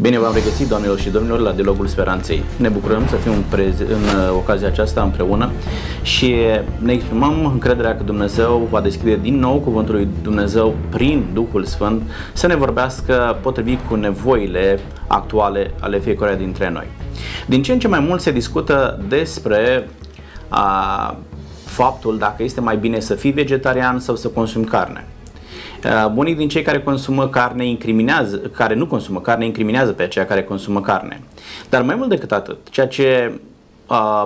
Bine v-am regăsit, doamnelor și domnilor, la Dialogul Speranței. Ne bucurăm să fim în ocazia aceasta împreună și ne exprimăm încrederea că Dumnezeu va deschide din nou Cuvântul lui Dumnezeu prin Duhul Sfânt să ne vorbească potrivit cu nevoile actuale ale fiecăruia dintre noi. Din ce în ce mai mult se discută despre faptul dacă este mai bine să fii vegetarian sau să consumi carne. Unii din cei care consumă carne incriminează, care nu consumă carne incriminează pe aceia care consumă carne. Dar mai mult decât atât, ceea ce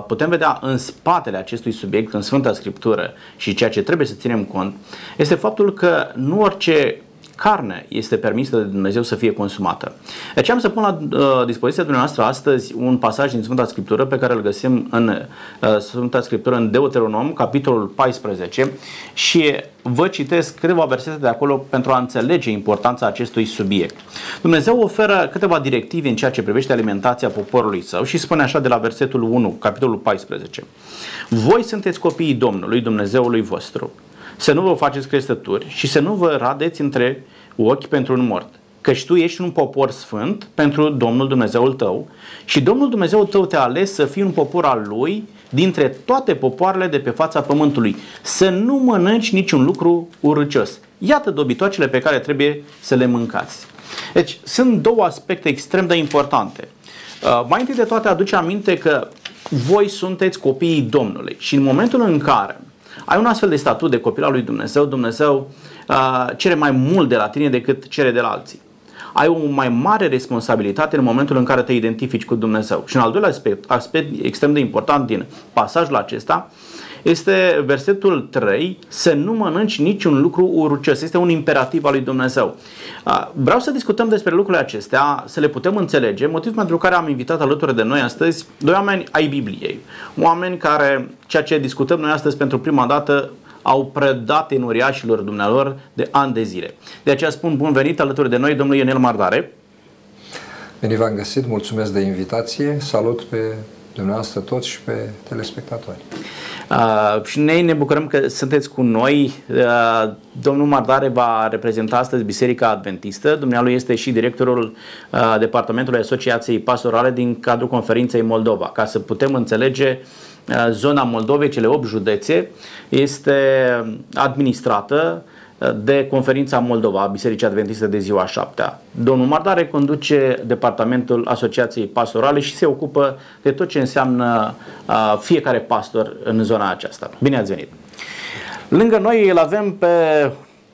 putem vedea în spatele acestui subiect, în Sfânta Scriptură, și ceea ce trebuie să ținem cont, este faptul că nu orice carne este permisă de Dumnezeu să fie consumată. Deci am să pun la dispoziția dumneavoastră astăzi un pasaj din Sfânta Scriptură pe care îl găsim în Sfânta Scriptură, în Deuteronom, capitolul 14, și vă citesc câteva versete de acolo pentru a înțelege importanța acestui subiect. Dumnezeu oferă câteva directive în ceea ce privește alimentația poporului său și spune așa de la versetul 1, capitolul 14. Voi sunteți copiii Domnului, Dumnezeului vostru. Să nu vă faceți crestături și să nu vă radeți între ochi pentru un mort, căci tu ești un popor sfânt pentru Domnul Dumnezeul tău și Domnul Dumnezeul tău te-a ales să fii un popor al lui dintre toate popoarele de pe fața pământului. Să nu mănânci niciun lucru urâcios. Iată dobitoacele pe care trebuie să le mâncați. Deci sunt două aspecte extrem de importante. Mai întâi de toate, aduce aminte că voi sunteți copiii Domnului și în momentul în care ai un astfel de statut de copil al lui Dumnezeu, Dumnezeu cere mai mult de la tine decât cere de la alții. Ai o mai mare responsabilitate în momentul în care te identifici cu Dumnezeu. Și un al doilea aspect extrem de important din pasajul acesta este versetul 3, să nu mănânci niciun lucru urâcios. Este un imperativ al lui Dumnezeu. Vreau să discutăm despre lucrurile acestea, să le putem înțelege, motiv pentru care am invitat alături de noi astăzi doi oameni ai Bibliei. Oameni care, ceea ce discutăm noi astăzi pentru prima dată, au predat în uriașilor dumnealor de ani de zile. De aceea spun bun venit alături de noi domnul Ionel Mardare. Bine v-am găsit, mulțumesc de invitație, salut pe dumneavoastră toți și pe telespectatori. Și noi ne bucurăm că sunteți cu noi. Domnul Mardare va reprezenta astăzi Biserica Adventistă. Dumnealui este și directorul Departamentului Asociației Pastorale din cadrul Conferinței Moldova. Ca să putem înțelege, zona Moldovei, cele 8 județe, este administrată de Conferința Moldova a Bisericii Adventiste de ziua 7-a. Domnul Mardare conduce departamentul Asociației Pastorale și se ocupă de tot ce înseamnă fiecare pastor în zona aceasta. Bine ați venit! Lângă noi îl avem pe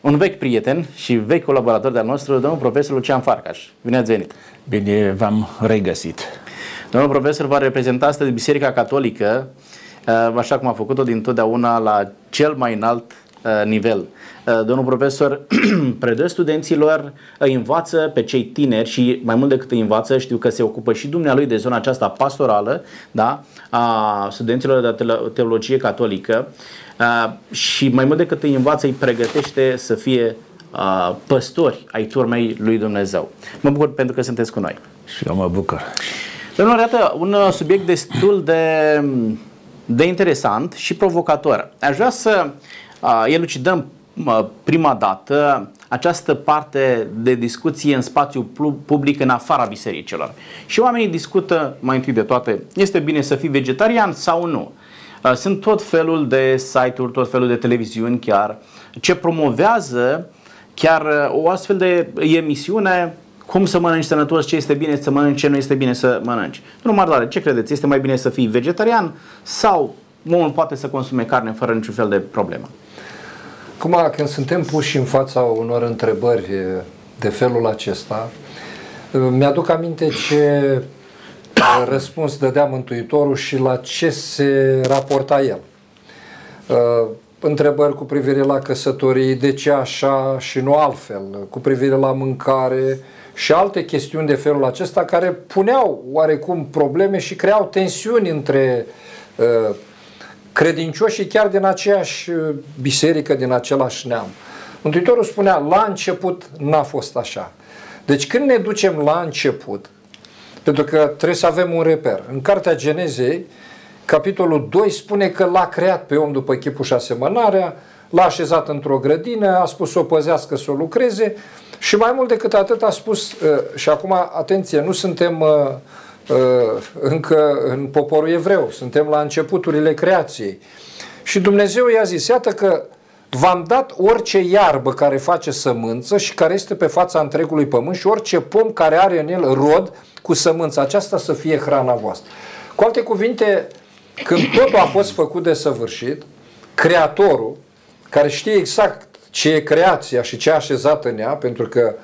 un vechi prieten și vechi colaborator de-al nostru, domnul profesor Lucian Farcaș. Bine ați venit! Bine v-am regăsit! Domnul profesor va reprezenta astăzi Biserica Catolică, așa cum a făcut-o dintotdeauna la cel mai înalt nivel. Domnul profesor predă studenților, îi învață pe cei tineri și mai mult decât îi învață, știu că se ocupă și dumnealui de zona aceasta pastorală, da, a studenților de teologie catolică și mai mult decât îi învață, îi pregătește să fie păstori ai turmei lui Dumnezeu. Mă bucur pentru că sunteți cu noi. Și eu mă bucur. Domnul, iată, un subiect destul de interesant și provocator. Aș vrea să elucidăm prima dată această parte de discuție în spațiu public în afara bisericilor. Și oamenii discută mai întâi de toate, este bine să fii vegetarian sau nu? Sunt tot felul de site-uri, tot felul de televiziuni chiar, ce promovează chiar o astfel de emisiune, cum să mănânci sănătos, ce este bine să mănânci, ce nu este bine să mănânci. Domnul Mardare, ce credeți? Este mai bine să fii vegetarian sau omul poate să consume carne fără niciun fel de problemă? Acum, când suntem puși în fața unor întrebări de felul acesta, mi-aduc aminte ce răspuns dădea Mântuitorul și la ce se raporta el. Întrebări cu privire la căsătorii, de ce așa și nu altfel, cu privire la mâncare și alte chestiuni de felul acesta care puneau oarecum probleme și creau tensiuni între credincioșii chiar din aceeași biserică, din același neam. Mântuitorul spunea, la început n-a fost așa. Deci când ne ducem la început, pentru că trebuie să avem un reper, în Cartea Genezei, capitolul 2 spune că l-a creat pe om după chipul și asemănarea, l-a așezat într-o grădină, a spus să o păzească, să o lucreze și mai mult decât atât a spus, și acum, atenție, nu suntem încă în poporul evreu, suntem la începuturile creației. Și Dumnezeu i-a zis, iată că v-am dat orice iarbă care face sămânță și care este pe fața întregului pământ și orice pom care are în el rod cu sămânță, aceasta să fie hrana voastră. Cu alte cuvinte, când totul a fost făcut de săvârșit, Creatorul, care știe exact ce e creația și ce a așezat în ea, pentru că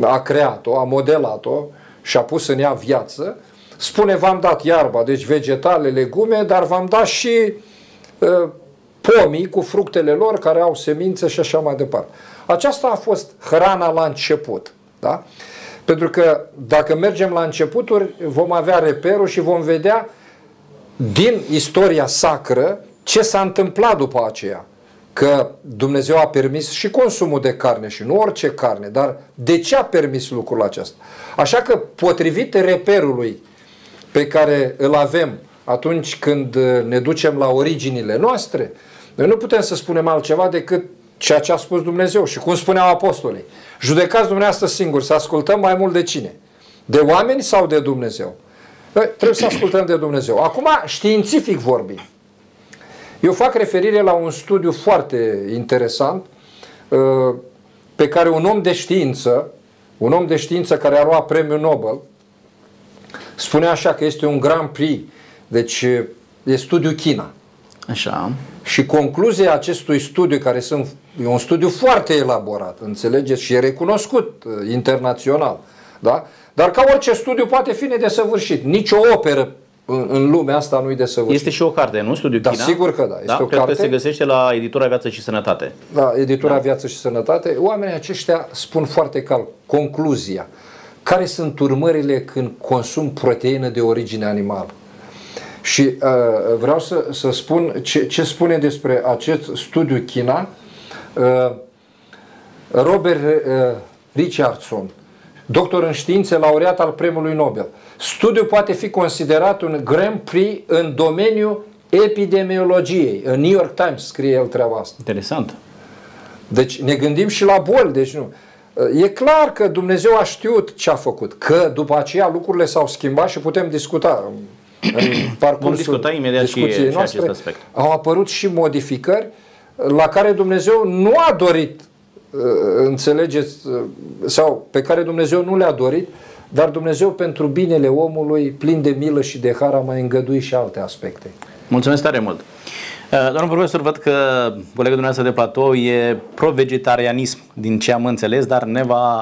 a creat-o, a modelat-o și a pus în ea viață, spune v-am dat iarba, deci vegetale, legume, dar v-am dat și pomii cu fructele lor care au semințe și așa mai departe. Aceasta a fost hrana la început. Da? Pentru că dacă mergem la începuturi vom avea reperul și vom vedea din istoria sacră ce s-a întâmplat după aceea. Că Dumnezeu a permis și consumul de carne și nu orice carne, dar de ce a permis lucrul acesta? Așa că potrivit reperului pe care îl avem atunci când ne ducem la originile noastre, noi nu putem să spunem altceva decât ceea ce a spus Dumnezeu și cum spuneau apostolii. Judecați dumneavoastră singuri, să ascultăm mai mult de cine? De oameni sau de Dumnezeu? Noi trebuie să ascultăm de Dumnezeu. Acum, științific vorbim. Eu fac referire la un studiu foarte interesant pe care un om de știință care a luat Premiul Nobel spune așa că este un Grand Prix, deci e studiul China. Așa. Și concluzia acestui studiu, care e un studiu foarte elaborat, înțelegeți, și e recunoscut internațional, da? Dar ca orice studiu poate fi nedesăvârșit. Nici o operă în lumea asta nu-i desăvârșit. Este și o carte, nu? Studiul China? Da, sigur că da. Este da? O cred carte. Că se găsește la Editura Viață și Sănătate. Da, Editura Viață și Sănătate. Oamenii aceștia spun foarte calm concluzia. Care sunt urmările când consum proteină de origine animală? Și vreau să spun ce spune despre acest studiu China Robert Richardson, doctor în științe, laureat al Premiului Nobel. Studiul poate fi considerat un Grand Prix în domeniul epidemiologiei. În New York Times scrie el treaba asta. Interesant. Deci ne gândim și la boli, deci nu. E clar că Dumnezeu a știut ce a făcut, că după aceea lucrurile s-au schimbat și putem discuta în parcursul discuției noastre. Au apărut și modificări la care Dumnezeu nu a dorit, înțelegeți, sau pe care Dumnezeu nu le-a dorit, dar Dumnezeu pentru binele omului, plin de milă și de har, a mai îngăduit și alte aspecte. Mulțumesc tare mult! Domnul profesor, văd că colegul dumneavoastră de platou e pro-vegetarianism, din ce am înțeles, dar ne va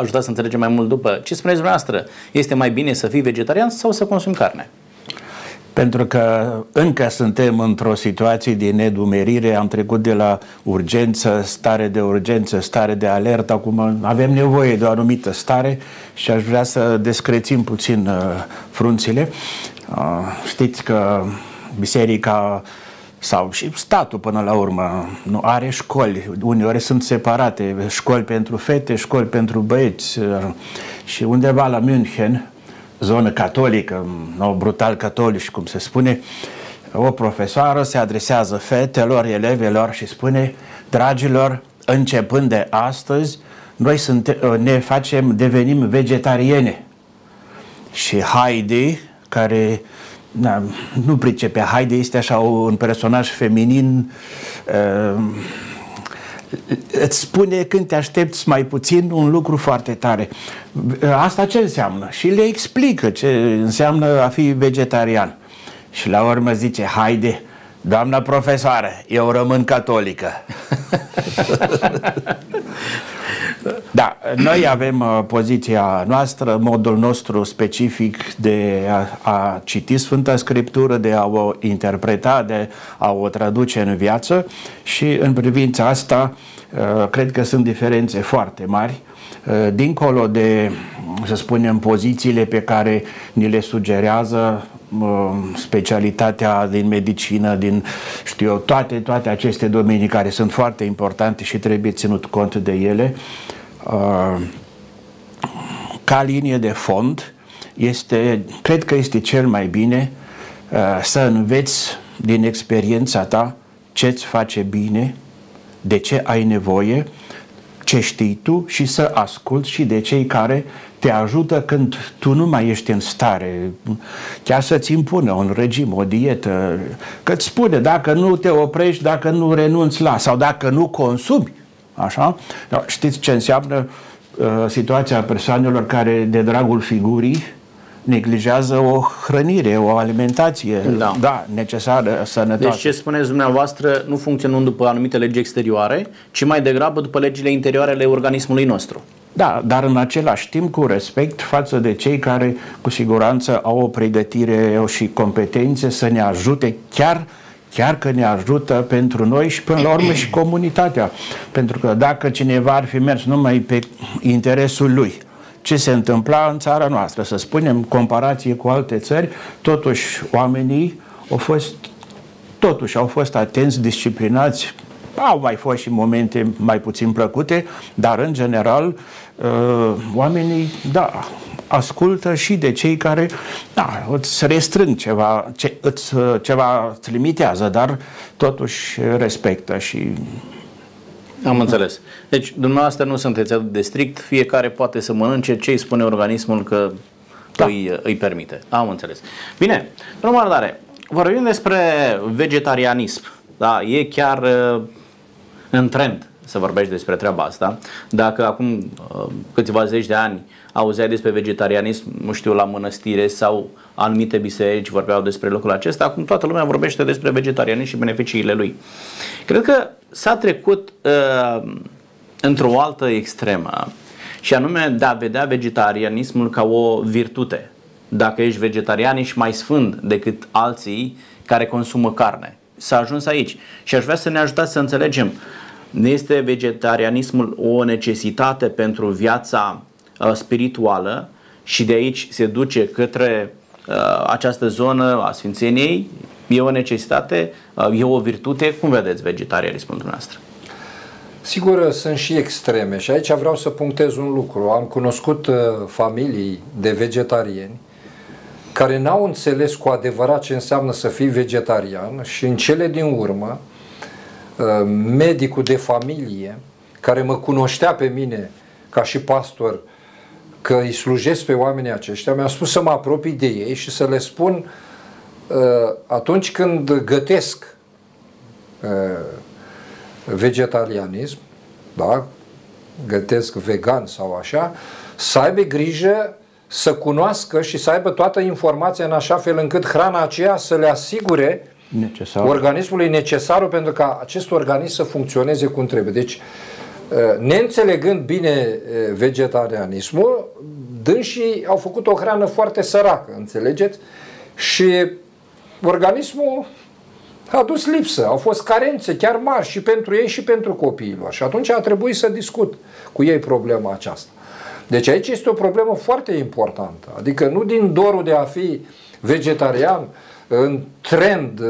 ajuta să înțelegem mai mult după. Ce spuneți dumneavoastră? Este mai bine să fii vegetarian sau să consumi carne? Pentru că încă suntem într-o situație de nedumerire, am trecut de la urgență, stare de alertă, acum avem nevoie de o anumită stare și aș vrea să descrețim puțin frunțile. Știți că biserica sau și statul până la urmă nu are școli, uneori sunt separate, școli pentru fete, școli pentru băieți și undeva la München, zonă catolică, brutal catolici cum se spune, o profesoară se adresează fetelor, elevelor și spune: dragilor, începând de astăzi noi devenim vegetariene. Și Heidi, care nu pricepea, Heidi este așa un personaj feminin, îți spune când te aștepți mai puțin un lucru foarte tare. Asta ce înseamnă? Și le explică ce înseamnă a fi vegetarian. Și la urmă zice: haide, doamna profesoară, eu rămân catolică. Da, noi avem poziția noastră, modul nostru specific de a citi Sfânta Scriptură, de a o interpreta, de a o traduce în viață și în privința asta cred că sunt diferențe foarte mari, dincolo de, să spunem, pozițiile pe care ni le sugerează specialitatea din medicină, din, știu eu, toate aceste domenii care sunt foarte importante și trebuie ținut cont de ele. Ca linie de fond cred că este cel mai bine să înveți din experiența ta ce-ți face bine de ce ai nevoie, ce știi tu și să asculți și de cei care te ajută când tu nu mai ești în stare, chiar să-ți impună un regim, o dietă, că-ți spune dacă nu te oprești, dacă nu renunți la, sau dacă nu consumi, așa? Știți ce înseamnă situația persoanelor care de dragul figurii neglijează o hrănire, o alimentație necesară, sănătoasă. Deci ce spuneți dumneavoastră, nu funcționând după anumite legi exterioare, ci mai degrabă după legile interioare ale organismului nostru. Da, dar în același timp cu respect față de cei care cu siguranță au o pregătire și competențe să ne ajute, chiar că ne ajută pentru noi și până la urmă și comunitatea. Pentru că dacă cineva ar fi mers numai pe interesul lui, ce se întâmpla în țara noastră, să spunem, în comparație cu alte țări, totuși oamenii au fost atenți, disciplinați, au mai fost și momente mai puțin plăcute, dar în general oamenii, da, ascultă și de cei care, da, îți restrâng ceva, îți limitează, dar totuși respectă și... Am înțeles. Deci, dumneavoastră nu sunteți atât de strict, fiecare poate să mănânce ce îi spune organismul că îi permite. Am înțeles. Bine, domnul Mardare, vorbim despre vegetarianism. Da, e chiar în trend să vorbești despre treaba asta. Dacă acum câțiva zeci de ani auzeai despre vegetarianism, nu știu, la mănăstire sau anumite biserici vorbeau despre locul acesta, acum toată lumea vorbește despre vegetarianism și beneficiile lui. Cred că s-a trecut într-o altă extremă și anume de a vedea vegetarianismul ca o virtute. Dacă ești vegetarian, ești mai sfânt decât alții care consumă carne. S-a ajuns aici și aș vrea să ne ajutați să înțelegem. Este vegetarianismul o necesitate pentru viața spirituală și de aici se duce către această zonă a sfințeniei? E o necesitate? E o virtute? Cum vedeți vegetarianismul dumneavoastră? Sigur, sunt și extreme și aici vreau să punctez un lucru. Am cunoscut familii de vegetariani care n-au înțeles cu adevărat ce înseamnă să fii vegetarian și în cele din urmă medicul de familie care mă cunoștea pe mine ca și pastor că îi slujesc pe oamenii aceștia mi-a spus să mă apropii de ei și să le spun atunci când gătesc vegetarianism, da? Gătesc vegan sau așa, să aibă grijă să cunoască și să aibă toată informația în așa fel încât hrana aceea să le asigure organismului necesarul pentru ca acest organism să funcționeze cum trebuie. Deci, neînțelegând bine vegetarianismul, dânsii au făcut o hrană foarte săracă, înțelegeți? Și organismul a dus lipsă, au fost carențe chiar mari și pentru ei și pentru copiilor. Și atunci a trebuit să discut cu ei problema aceasta. Deci aici este o problemă foarte importantă. Adică nu din dorul de a fi vegetarian, în trend,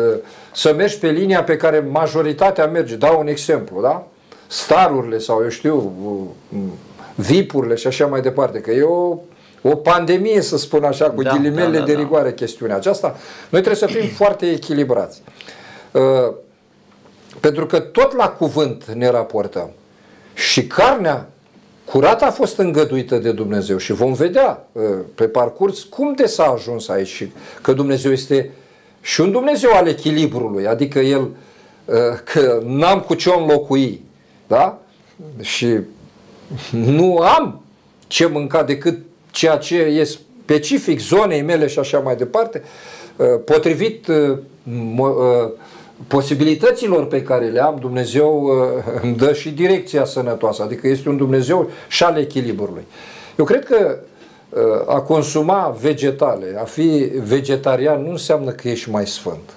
să mergi pe linia pe care majoritatea merge. Dau un exemplu, da? Starurile sau eu știu, vipurile și așa mai departe, că e o pandemie, să spun așa, cu ghilimele de rigoare chestiunea aceasta. Noi trebuie să fim foarte echilibrați. Pentru că tot la cuvânt ne raportăm. Și carnea curată a fost îngăduită de Dumnezeu și vom vedea pe parcurs cum de s-a ajuns aici și că Dumnezeu este și un Dumnezeu al echilibrului, adică El, că n-am cu ce înlocui, da? Și nu am ce mânca decât ceea ce e specific zonei mele și așa mai departe, potrivit posibilităților pe care le am, Dumnezeu îmi dă și direcția sănătoasă, adică este un Dumnezeu și al echilibrului. Eu cred că a consuma vegetale, a fi vegetarian nu înseamnă că ești mai sfânt.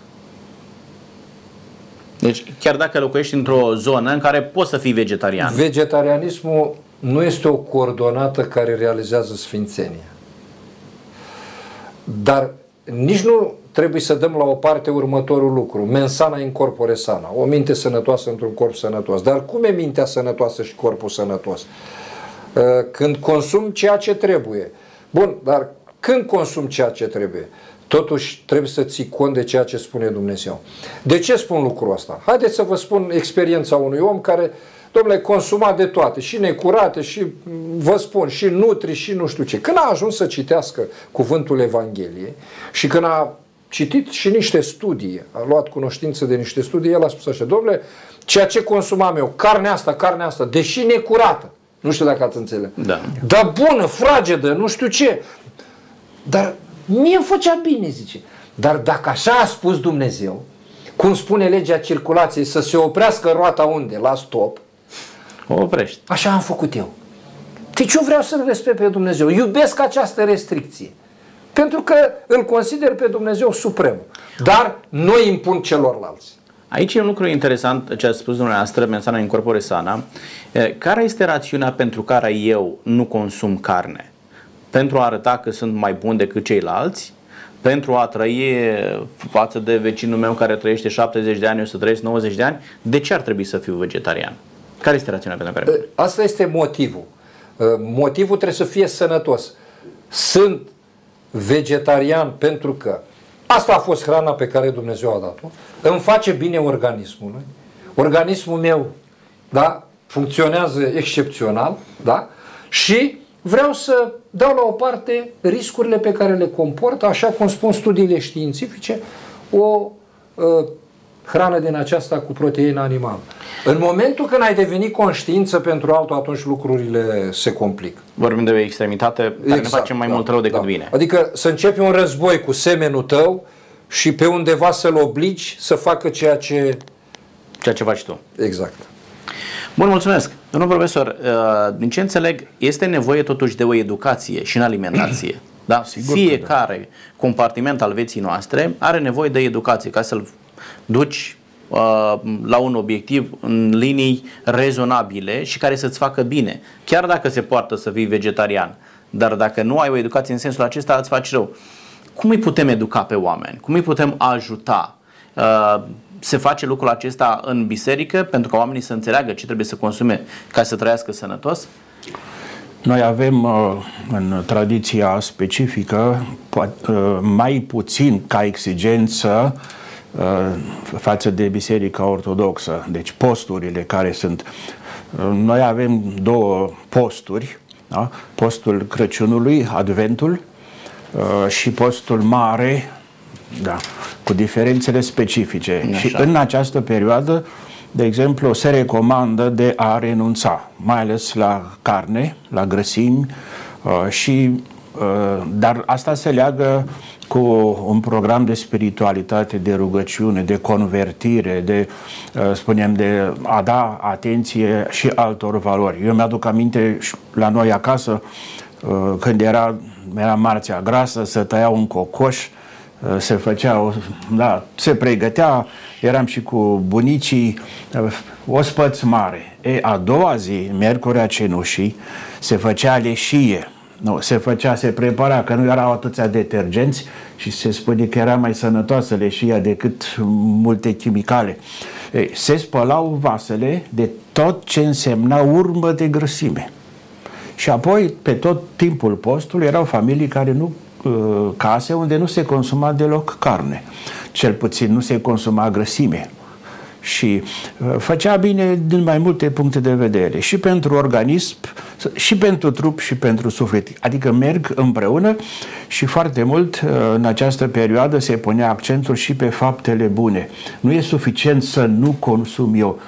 Deci chiar dacă locuiești într-o zonă în care poți să fii vegetarian. Vegetarianismul nu este o coordonată care realizează sfințenia. Dar nici nu trebuie să dăm la o parte următorul lucru. Mens sana in corpore sana. O minte sănătoasă într-un corp sănătos. Dar cum e mintea sănătoasă și corpul sănătos? Când consum ceea ce trebuie. Bun, dar când consum ceea ce trebuie? Totuși trebuie să ții cont de ceea ce spune Dumnezeu. De ce spun lucrul ăsta? Haideți să vă spun experiența unui om care, domnule, consuma de toate, și necurate, și vă spun, și nutri, și nu știu ce. Când a ajuns să citească cuvântul Evangheliei și când a citit și niște studii, a luat cunoștință de niște studii, el a spus așa: domnule, ceea ce consumam eu, carnea asta, deși necurată, nu știu dacă ați înțeles, dar bună, fragedă, nu știu ce, dar mie îmi făcea bine, zice. Dar dacă așa a spus Dumnezeu, cum spune legea circulației, să se oprească roata unde? La stop. O oprești. Așa am făcut eu. Deci eu vreau să-L respect pe Dumnezeu. Iubesc această restricție. Pentru că îl consider pe Dumnezeu suprem. Dar nu îi impun celorlalți. Aici e un lucru interesant ce a spus dumneavoastră, mensana in corpore sana. Care este rațiunea pentru care eu nu consum carne? Pentru a arăta că sunt mai bun decât ceilalți, pentru a trăi față de vecinul meu care trăiește 70 de ani, eu să trăiesc 90 de ani, de ce ar trebui să fiu vegetarian? Care este rațiunea pentru care? Asta este motivul. Motivul trebuie să fie sănătos. Sunt vegetarian pentru că asta a fost hrana pe care Dumnezeu a dat-o, îmi face bine organismului, organismul meu, da, funcționează excepțional, da, și vreau să dau la o parte riscurile pe care le comportă, așa cum spun studiile științifice, o hrană din aceasta cu proteină animală. În momentul când ai devenit conștiință pentru altul, atunci lucrurile se complică. Vorbim de o extremitate care exact, ne face mai mult rău decât bine. Adică să începi un război cu semenul tău și pe undeva să-l obligi să facă ceea ce faci tu. Exact. Bun, mulțumesc. Domnul profesor, din ce înțeleg, este nevoie totuși de o educație și în alimentație. Da? Fiecare compartiment al vieții noastre are nevoie de educație ca să-l duci la un obiectiv în linii rezonabile și care să-ți facă bine. Chiar dacă se poartă să fii vegetarian, dar dacă nu ai o educație în sensul acesta, îți faci rău. Cum îi putem educa pe oameni? Cum îi putem ajuta? Se face lucrul acesta în biserică pentru ca oamenii să înțeleagă ce trebuie să consume ca să trăiască sănătos? Noi avem în tradiția specifică mai puțin ca exigență față de Biserica Ortodoxă, deci posturile care sunt. Noi avem două posturi, da? Postul Crăciunului, Adventul, și postul mare, da, cu diferențele specifice. Așa. Și în această perioadă, de exemplu, se recomandă de a renunța, mai ales la carne, la grăsimi, dar asta se leagă cu un program de spiritualitate, de rugăciune, de convertire, de a da atenție și altor valori. Eu mi-aduc aminte la noi acasă, când era marțea grasă, se tăia un cocoș, se făcea, da, se pregătea, eram și cu bunicii, ospăț mare. A doua zi, miercurea cenușii, se făcea leșie. Nu, se prepara, că nu erau atâția detergenți și se spune că era mai sănătoasă leșia decât multe chimicale. Se spălau vasele de tot ce însemna urmă de grăsime. Și apoi, pe tot timpul postului, erau familii care case unde nu se consuma deloc carne. Cel puțin nu se consuma grăsime. Și făcea bine din mai multe puncte de vedere. Și pentru organism, și pentru trup, și pentru suflet. Adică merg împreună și foarte mult în această perioadă se punea accentul și pe faptele bune. Nu e suficient să nu consum eu.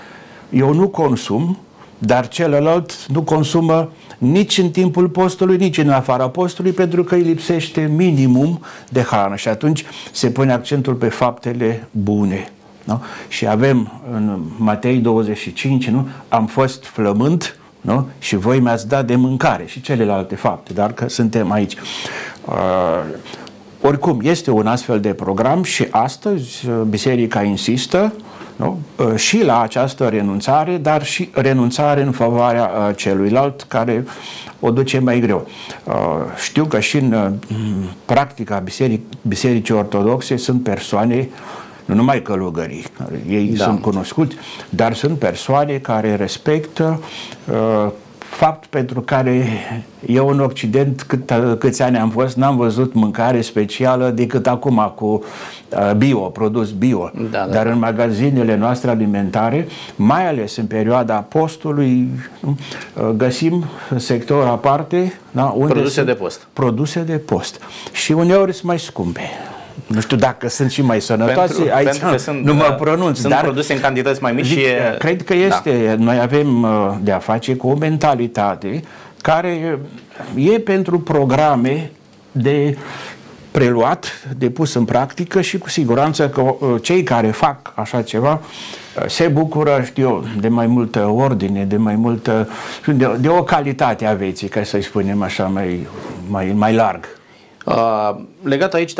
Eu nu consum, dar celălalt nu consumă nici în timpul postului, nici în afara postului, pentru că îi lipsește minimum de hrană. Și atunci se pune accentul pe faptele bune. Nu? Și avem în Matei 25, nu? Am fost flământ, nu? Și voi mi-ați dat de mâncare și celelalte fapte, dar că suntem aici. Oricum, este un astfel de program și astăzi biserica insistă, nu? Și la această renunțare, dar și renunțare în favoarea celuilalt care o duce mai greu. Știu că și în practica Bisericii Ortodoxe sunt persoane, nu numai călugării, ei sunt cunoscuți, dar sunt persoane care respectă fapt pentru care eu în Occident, câți ani am fost, n-am văzut mâncare specială decât acum cu bio, produs bio. Da, dar în magazinele noastre alimentare, mai ales în perioada postului, găsim sector aparte, da, unde produse de post. Produse de post. Și uneori sunt mai scumpe. Nu știu dacă sunt și mai sănătoase, aici nu mă pronunț. Sunt produse în cantități mai mici. Cred că este. Da. Noi avem de-a face cu o mentalitate care e pentru programe de preluat, de pus în practică și cu siguranță că cei care fac așa ceva se bucură, știu eu, de mai multă ordine, de mai multă, de o calitate a vieții, ca să-i spunem așa mai larg. Legat aici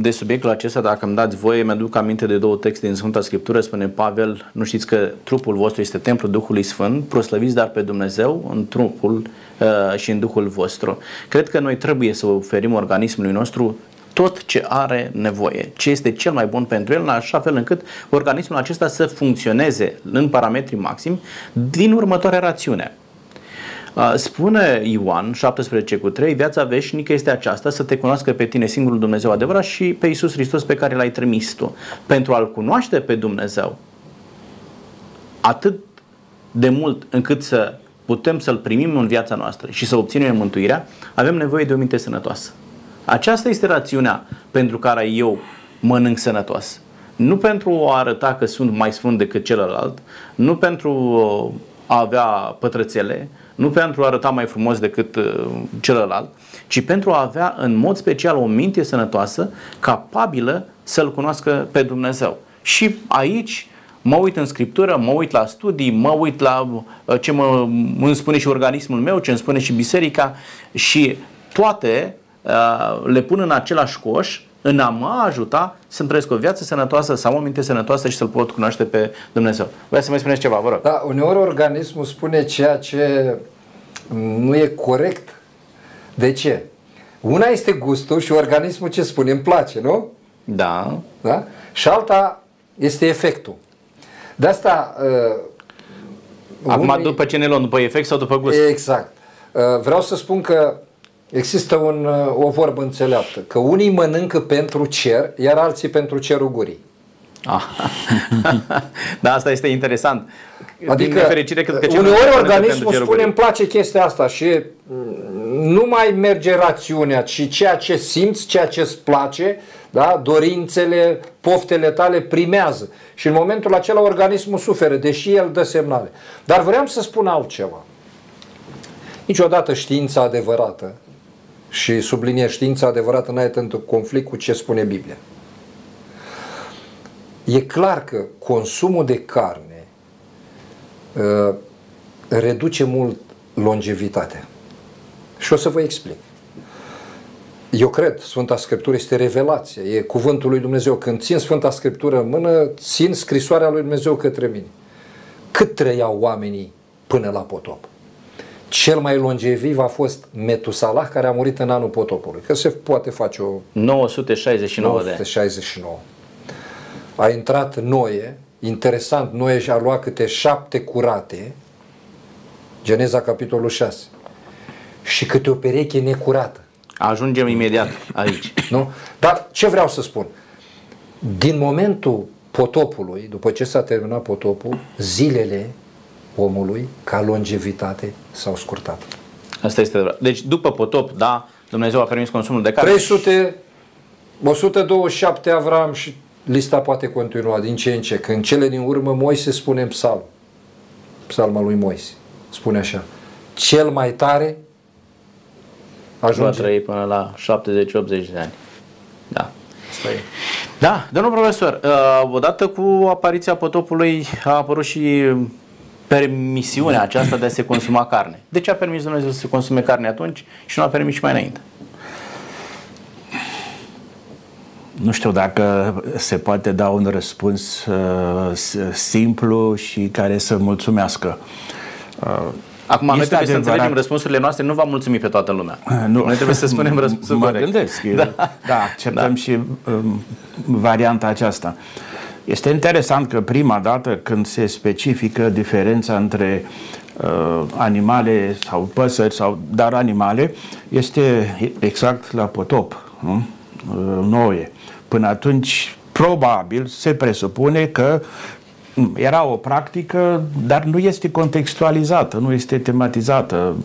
de subiectul acesta, dacă îmi dați voie, mi-aduc aminte de două texte din Sfânta Scriptură. Spune Pavel, nu știți că trupul vostru este templul Duhului Sfânt, proslăviți dar pe Dumnezeu în trupul și în Duhul vostru. Cred că noi trebuie să oferim organismului nostru tot ce are nevoie, ce este cel mai bun pentru el, în așa fel încât organismul acesta să funcționeze în parametri maximi din următoarea rațiune. Spune Ioan 17,3: viața veșnică este aceasta, să te cunoască pe tine singurul Dumnezeu adevărat și pe Iisus Hristos pe care l-ai trimis tu. Pentru a-L cunoaște pe Dumnezeu atât de mult încât să putem să-L primim în viața noastră și să obținem mântuirea, avem nevoie de o minte sănătoasă. Aceasta este rațiunea pentru care eu mănânc sănătos. Nu pentru a arăta că sunt mai sfânt decât celălalt, nu pentru a avea pătrățele, nu pentru a arăta mai frumos decât celălalt, ci pentru a avea în mod special o minte sănătoasă, capabilă să-L cunoască pe Dumnezeu. Și aici mă uit în Scriptură, mă uit la studii, mă uit la ce îmi spune și organismul meu, ce îmi spune și biserica, și toate le pun în același coș în a mă ajuta să-mi trăiesc o viață sănătoasă, să am o minte sănătoasă și să-L pot cunoaște pe Dumnezeu. Vreau să mai spuneți ceva, vă rog. Da, uneori organismul spune ceea ce nu e corect. De ce? Una este gustul și organismul ce spune, îmi place, nu? Da. Da? Și alta este efectul. De asta... Acum după ce ne luăm, după efect sau după gust? Exact. Vreau să spun că există o vorbă înțeleaptă, că unii mănâncă pentru cer, iar alții pentru cerul gurii. Ah. Da, asta este interesant. Adică, din fericire, cred că uneori organismul spune, îmi place chestia asta și nu mai merge rațiunea, ci ceea ce simți, ceea ce îți place, da? Dorințele, poftele tale primează. Și în momentul acela organismul suferă, deși el dă semnale. Dar vreau să spun altceva. Niciodată știința adevărată, și sublinie știința adevărată, n-ai într-un conflict cu ce spune Biblia. E clar că consumul de carne reduce mult longevitatea. Și o să vă explic. Eu cred, Sfânta Scriptură este revelație, e cuvântul lui Dumnezeu. Când țin Sfânta Scriptură în mână, țin scrisoarea lui Dumnezeu către mine. Cât trăiau oamenii până la potop? Cel mai longeviv a fost Metusalah, care a murit în anul potopului. Că se poate face o... 969 de. A intrat Noe. Interesant, Noe și-a luat câte 7 curate. Geneza, capitolul 6. Și câte o pereche necurată. Ajungem imediat aici. Nu? Dar ce vreau să spun? Din momentul potopului, după ce s-a terminat potopul, zilele omului ca longevitate s-au scurtat. Asta este adevărat. Deci după potop, da, Dumnezeu a permis consumul de carne. 127 Avram și lista poate continua din ce în ce. Când cele din urmă Moise spune în psalma lui Moise, spune așa: cel mai tare ajunge... va trăi până la 70-80 de ani. Da. Asta e. Da, domnul profesor, odată cu apariția potopului a apărut și permisiunea aceasta de a se consuma carne. De ce a permis Dumnezeu să se consume carne atunci și nu a permis și mai înainte? Nu știu dacă se poate da un răspuns simplu și care să mulțumească. Acum, noi trebuie să înțelegem răspunsurile noastre, nu va mulțumi pe toată lumea. Nu. Noi trebuie să spunem răspunsul corect. Mă gândesc. Da, acceptăm și varianta aceasta. Este interesant că prima dată când se specifică diferența între animale sau păsări, sau, dar animale, este exact la potop, nu? Noe. Până atunci, probabil, se presupune că era o practică, dar nu este contextualizată, nu este tematizată.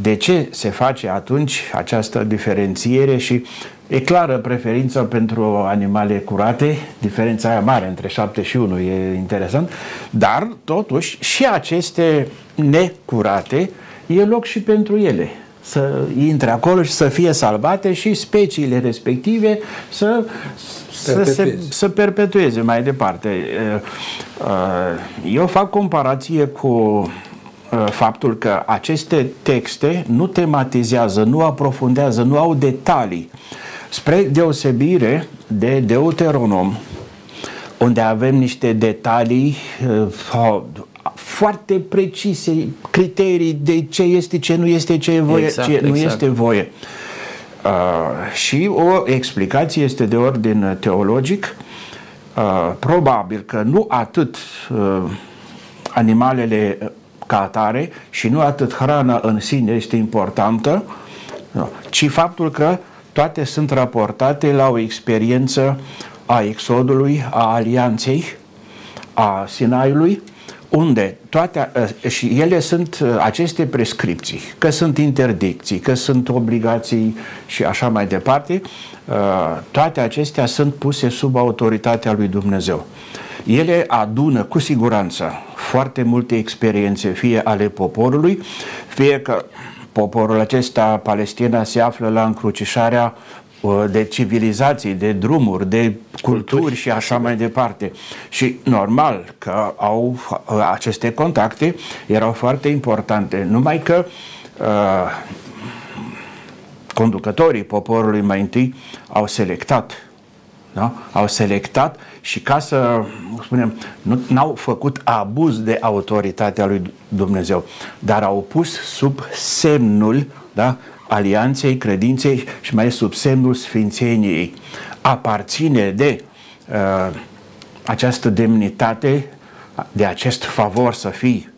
De ce se face atunci această diferențiere și e clară preferința pentru animale curate, diferența aia mare între 7 și 1 e interesant, dar totuși și aceste necurate e loc și pentru ele să intre acolo și să fie salvate și speciile respective să perpetueze mai departe. Eu fac comparație cu faptul că aceste texte nu tematizează, nu aprofundează, nu au detalii. Spre deosebire de Deuteronom, unde avem niște detalii foarte precise, criterii de ce este, ce nu este, ce e voie, exact, ce nu este voie. Și o explicație este de ordin teologic. Probabil că nu atât animalele ca atare și nu atât hrana în sine este importantă, ci faptul că toate sunt raportate la o experiență a Exodului, a Alianței, a Sinaiului, unde toate, și ele sunt aceste prescripții, că sunt interdicții, că sunt obligații și așa mai departe, toate acestea sunt puse sub autoritatea lui Dumnezeu. Ele adună cu siguranță foarte multe experiențe, fie ale poporului, fie că poporul acesta, Palestina, se află la încrucișarea de civilizații, de drumuri, de culturi și așa mai departe. Și normal că au aceste contacte, erau foarte importante, numai că conducătorii poporului mai întâi au selectat. Da? Au selectat și ca să spunem, n-au făcut abuz de autoritatea lui Dumnezeu, dar au pus sub semnul, da, alianței, credinței și mai sub semnul sfințeniei. Aparține de această demnitate, de acest favor să fii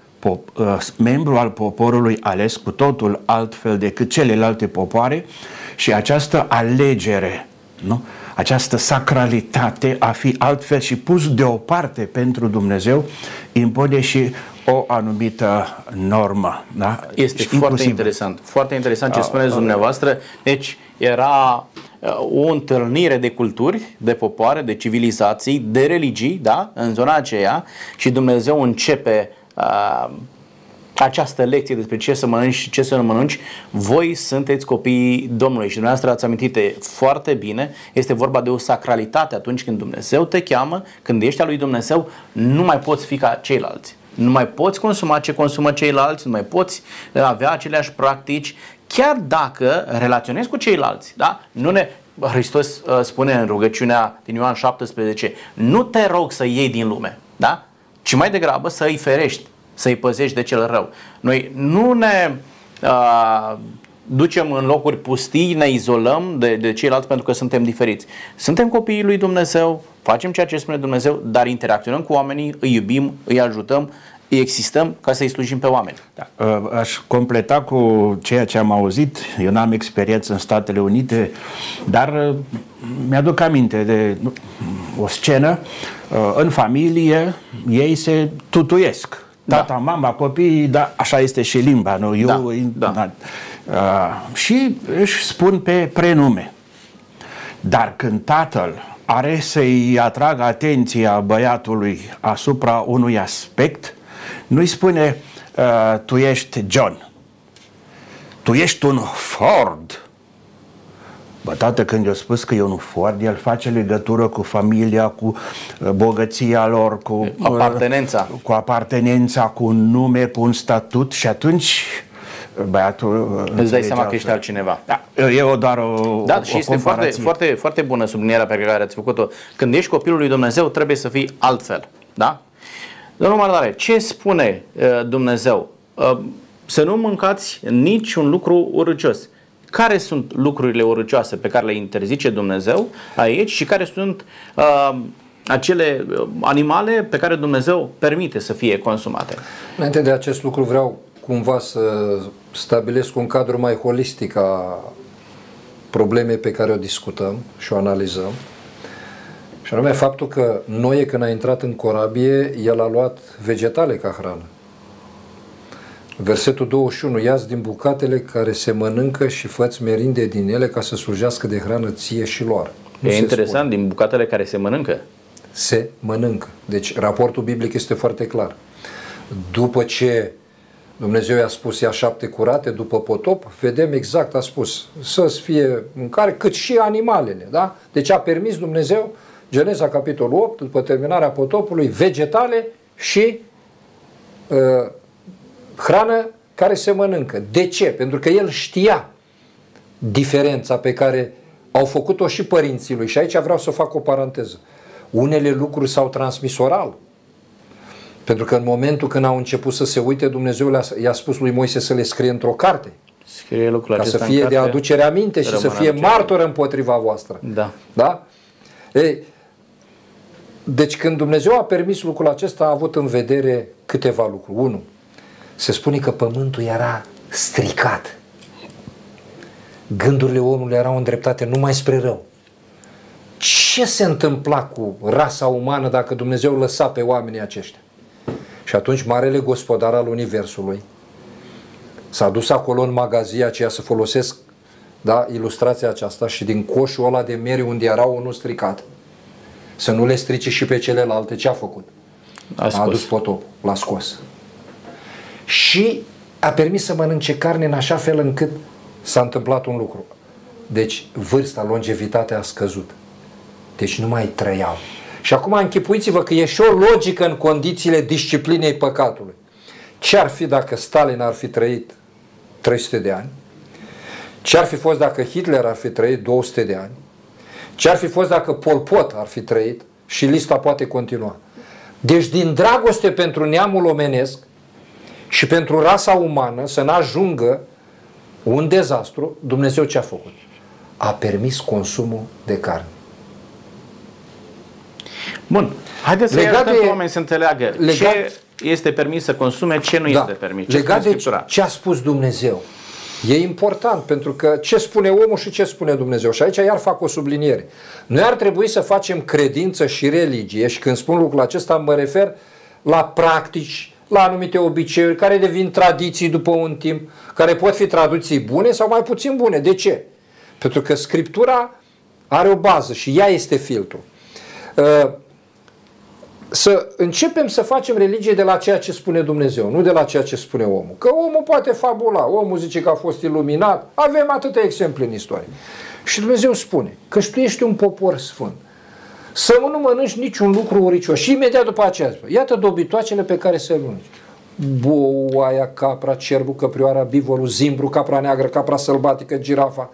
membru al poporului ales, cu totul altfel decât celelalte popoare, și această alegere, nu? Această sacralitate a fi altfel și pus deoparte pentru Dumnezeu impune și o anumită normă. Da? Este și foarte interesant. Foarte interesant ce spuneți dumneavoastră. Deci era o întâlnire de culturi, de popoare, de civilizații, de religii, da? În zona aceea, și Dumnezeu începe această lecție despre ce să mănânci și ce să nu mănânci. Voi sunteți copiii Domnului și dumneavoastră ați amintit foarte bine, este vorba de o sacralitate. Atunci când Dumnezeu te cheamă, când ești al lui Dumnezeu, nu mai poți fi ca ceilalți, nu mai poți consuma ce consumă ceilalți, nu mai poți avea aceleași practici, chiar dacă relaționezi cu ceilalți, da? Nu ne... Hristos spune în rugăciunea din Ioan 17, nu te rog să iei din lume, da? Ci mai degrabă să îi ferești, să-i păzești de cel rău. Noi nu ne ducem în locuri pustii, ne izolăm de ceilalți pentru că suntem diferiți. Suntem copiii lui Dumnezeu, facem ceea ce spune Dumnezeu, dar interacționăm cu oamenii, îi iubim, îi ajutăm, îi existăm ca să-i slujim pe oameni. Da. Aș completa cu ceea ce am auzit. Eu n-am experiență în Statele Unite, dar mi-aduc aminte de o scenă. În familie ei se tutuiesc. Tata, da, mama, copiii, da, așa este și limba, nu? Eu, da, da. Și își spun pe prenume. Dar când tatăl are să-i atragă atenția băiatului asupra unui aspect, nu-i spune tu ești John, tu ești un Ford. Bă, tată, când i-a spus că e un Ford, el face legătură cu familia, cu bogăția lor, cu apartenența, cu un nume, cu un statut, și atunci băiatul... Îți dai seama că ești altcineva. Da, eu doar o... Da, și este foarte, foarte, foarte bună sublinierea pe care ați făcut-o. Când ești copilul lui Dumnezeu, trebuie să fii altfel. Da? Domnul Mardare, ce spune Dumnezeu? Să nu mâncați niciun lucru urâcios. Care sunt lucrurile urâcioase pe care le interzice Dumnezeu aici și care sunt acele animale pe care Dumnezeu permite să fie consumate. Înainte de acest lucru vreau cumva să stabilesc un cadru mai holistic a problemei pe care o discutăm și o analizăm. Și anume faptul că Noe, când a intrat în corabie, el a luat vegetale ca hrană. Versetul 21, ia-ți din bucatele care se mănâncă și fă-ți merinde din ele ca să slujească de hrană ție și lor. E interesant, din bucatele care se mănâncă? Se mănâncă. Deci raportul biblic este foarte clar. După ce Dumnezeu i-a spus ia 7 curate după potop, vedem exact, a spus să-ți fie mâncare cât și animalele. Da? Deci a permis Dumnezeu, Geneza capitolul 8, după terminarea potopului, vegetale și hrană care se mănâncă. De ce? Pentru că el știa diferența pe care au făcut-o și părinții lui. Și aici vreau să fac o paranteză. Unele lucruri s-au transmis oral. Pentru că în momentul când au început să se uite, Dumnezeu i-a spus lui Moise să le scrie într-o carte. Scrie lucrul acesta ca să fie de aducere aminte și să fie martor împotriva voastră. Da. Da? Ei, deci când Dumnezeu a permis lucrul acesta, a avut în vedere câteva lucruri. 1. Se spune că pământul era stricat. Gândurile omului erau îndreptate numai spre rău. Ce se întâmpla cu rasa umană dacă Dumnezeu lăsa pe oamenii aceștia? Și atunci marele gospodar al universului s-a dus acolo în magazia aceea, să folosesc, da, ilustrația aceasta, și din coșul ăla de mere unde era unul stricat, să nu le strice și pe celelalte, ce a făcut? A adus potopul, l-a scos. Și a permis să mănânce carne în așa fel încât s-a întâmplat un lucru. Deci vârsta, longevitatea a scăzut. Deci nu mai trăiau. Și acum închipuiți-vă că e și o logică în condițiile disciplinei păcatului. Ce ar fi dacă Stalin ar fi trăit 300 de ani? Ce ar fi fost dacă Hitler ar fi trăit 200 de ani? Ce ar fi fost dacă Pol Pot ar fi trăit? Și lista poate continua. Deci din dragoste pentru neamul omenesc și pentru rasa umană să n-ajungă un dezastru, Dumnezeu ce a făcut? A permis consumul de carne. Bun. Haideți să ajutăm oamenii să înțeleagă ce este permis să consume, ce nu este permis. Legat de ce a spus Dumnezeu. E important, pentru că ce spune omul și ce spune Dumnezeu. Și aici iar fac o subliniere. Noi ar trebui să facem credință și religie, și când spun lucrul acesta mă refer la practici, la anumite obiceiuri care devin tradiții după un timp, care pot fi tradiții bune sau mai puțin bune. De ce? Pentru că Scriptura are o bază și ea este filtrul. Să începem să facem religie de la ceea ce spune Dumnezeu, nu de la ceea ce spune omul. Că omul poate fabula, omul zice că a fost iluminat, avem atâtea exemple în istorie. Și Dumnezeu spune că tu ești un popor sfânt, să nu mănânci niciun lucru uricios. Și imediat după aceea, iată dobitoacele pe care se mănânci. Bou, oaia, capra, cerbul, căprioara, bivolul, zimbru, capra neagră, capra sălbatică, girafa.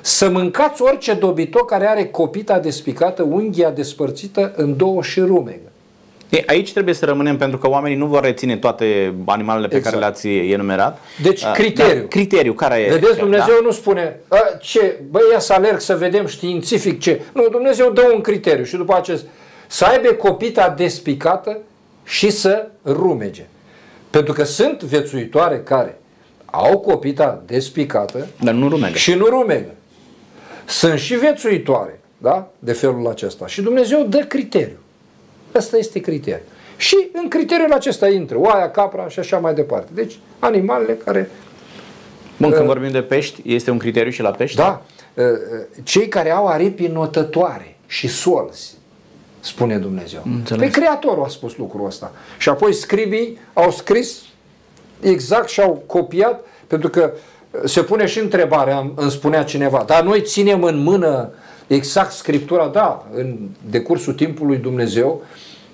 Să mâncați orice dobitoc care are copita despicată, unghia despărțită în două și rumegă. Ei, aici trebuie să rămânem, pentru că oamenii nu vor reține toate animalele pe care le-ați enumerat. Deci criteriu. Da, criteriu care e? Vedeți, Dumnezeu nu spune ce, bă, ia să alerg să vedem științific ce. Nu, Dumnezeu dă un criteriu și după acest să aibă copita despicată și să rumege. Pentru că sunt viețuitoare care au copita despicată, dar nu rumegă. Și nu rumegă. Sunt și viețuitoare, da? De felul acesta. Și Dumnezeu dă criteriu. Asta este criteriu. Și în criteriul acesta intră oaia, capra și așa mai departe. Deci animalele care... Bun, când vorbim de pești, este un criteriu și la pești? Da. Cei care au aripi notătoare și solzi, spune Dumnezeu. Pe Creatorul a spus lucrul ăsta. Și apoi scribii au scris exact și au copiat, pentru că se pune și întrebarea, îmi spunea cineva, dar noi ținem în mână exact Scriptura? Da, în decursul timpului Dumnezeu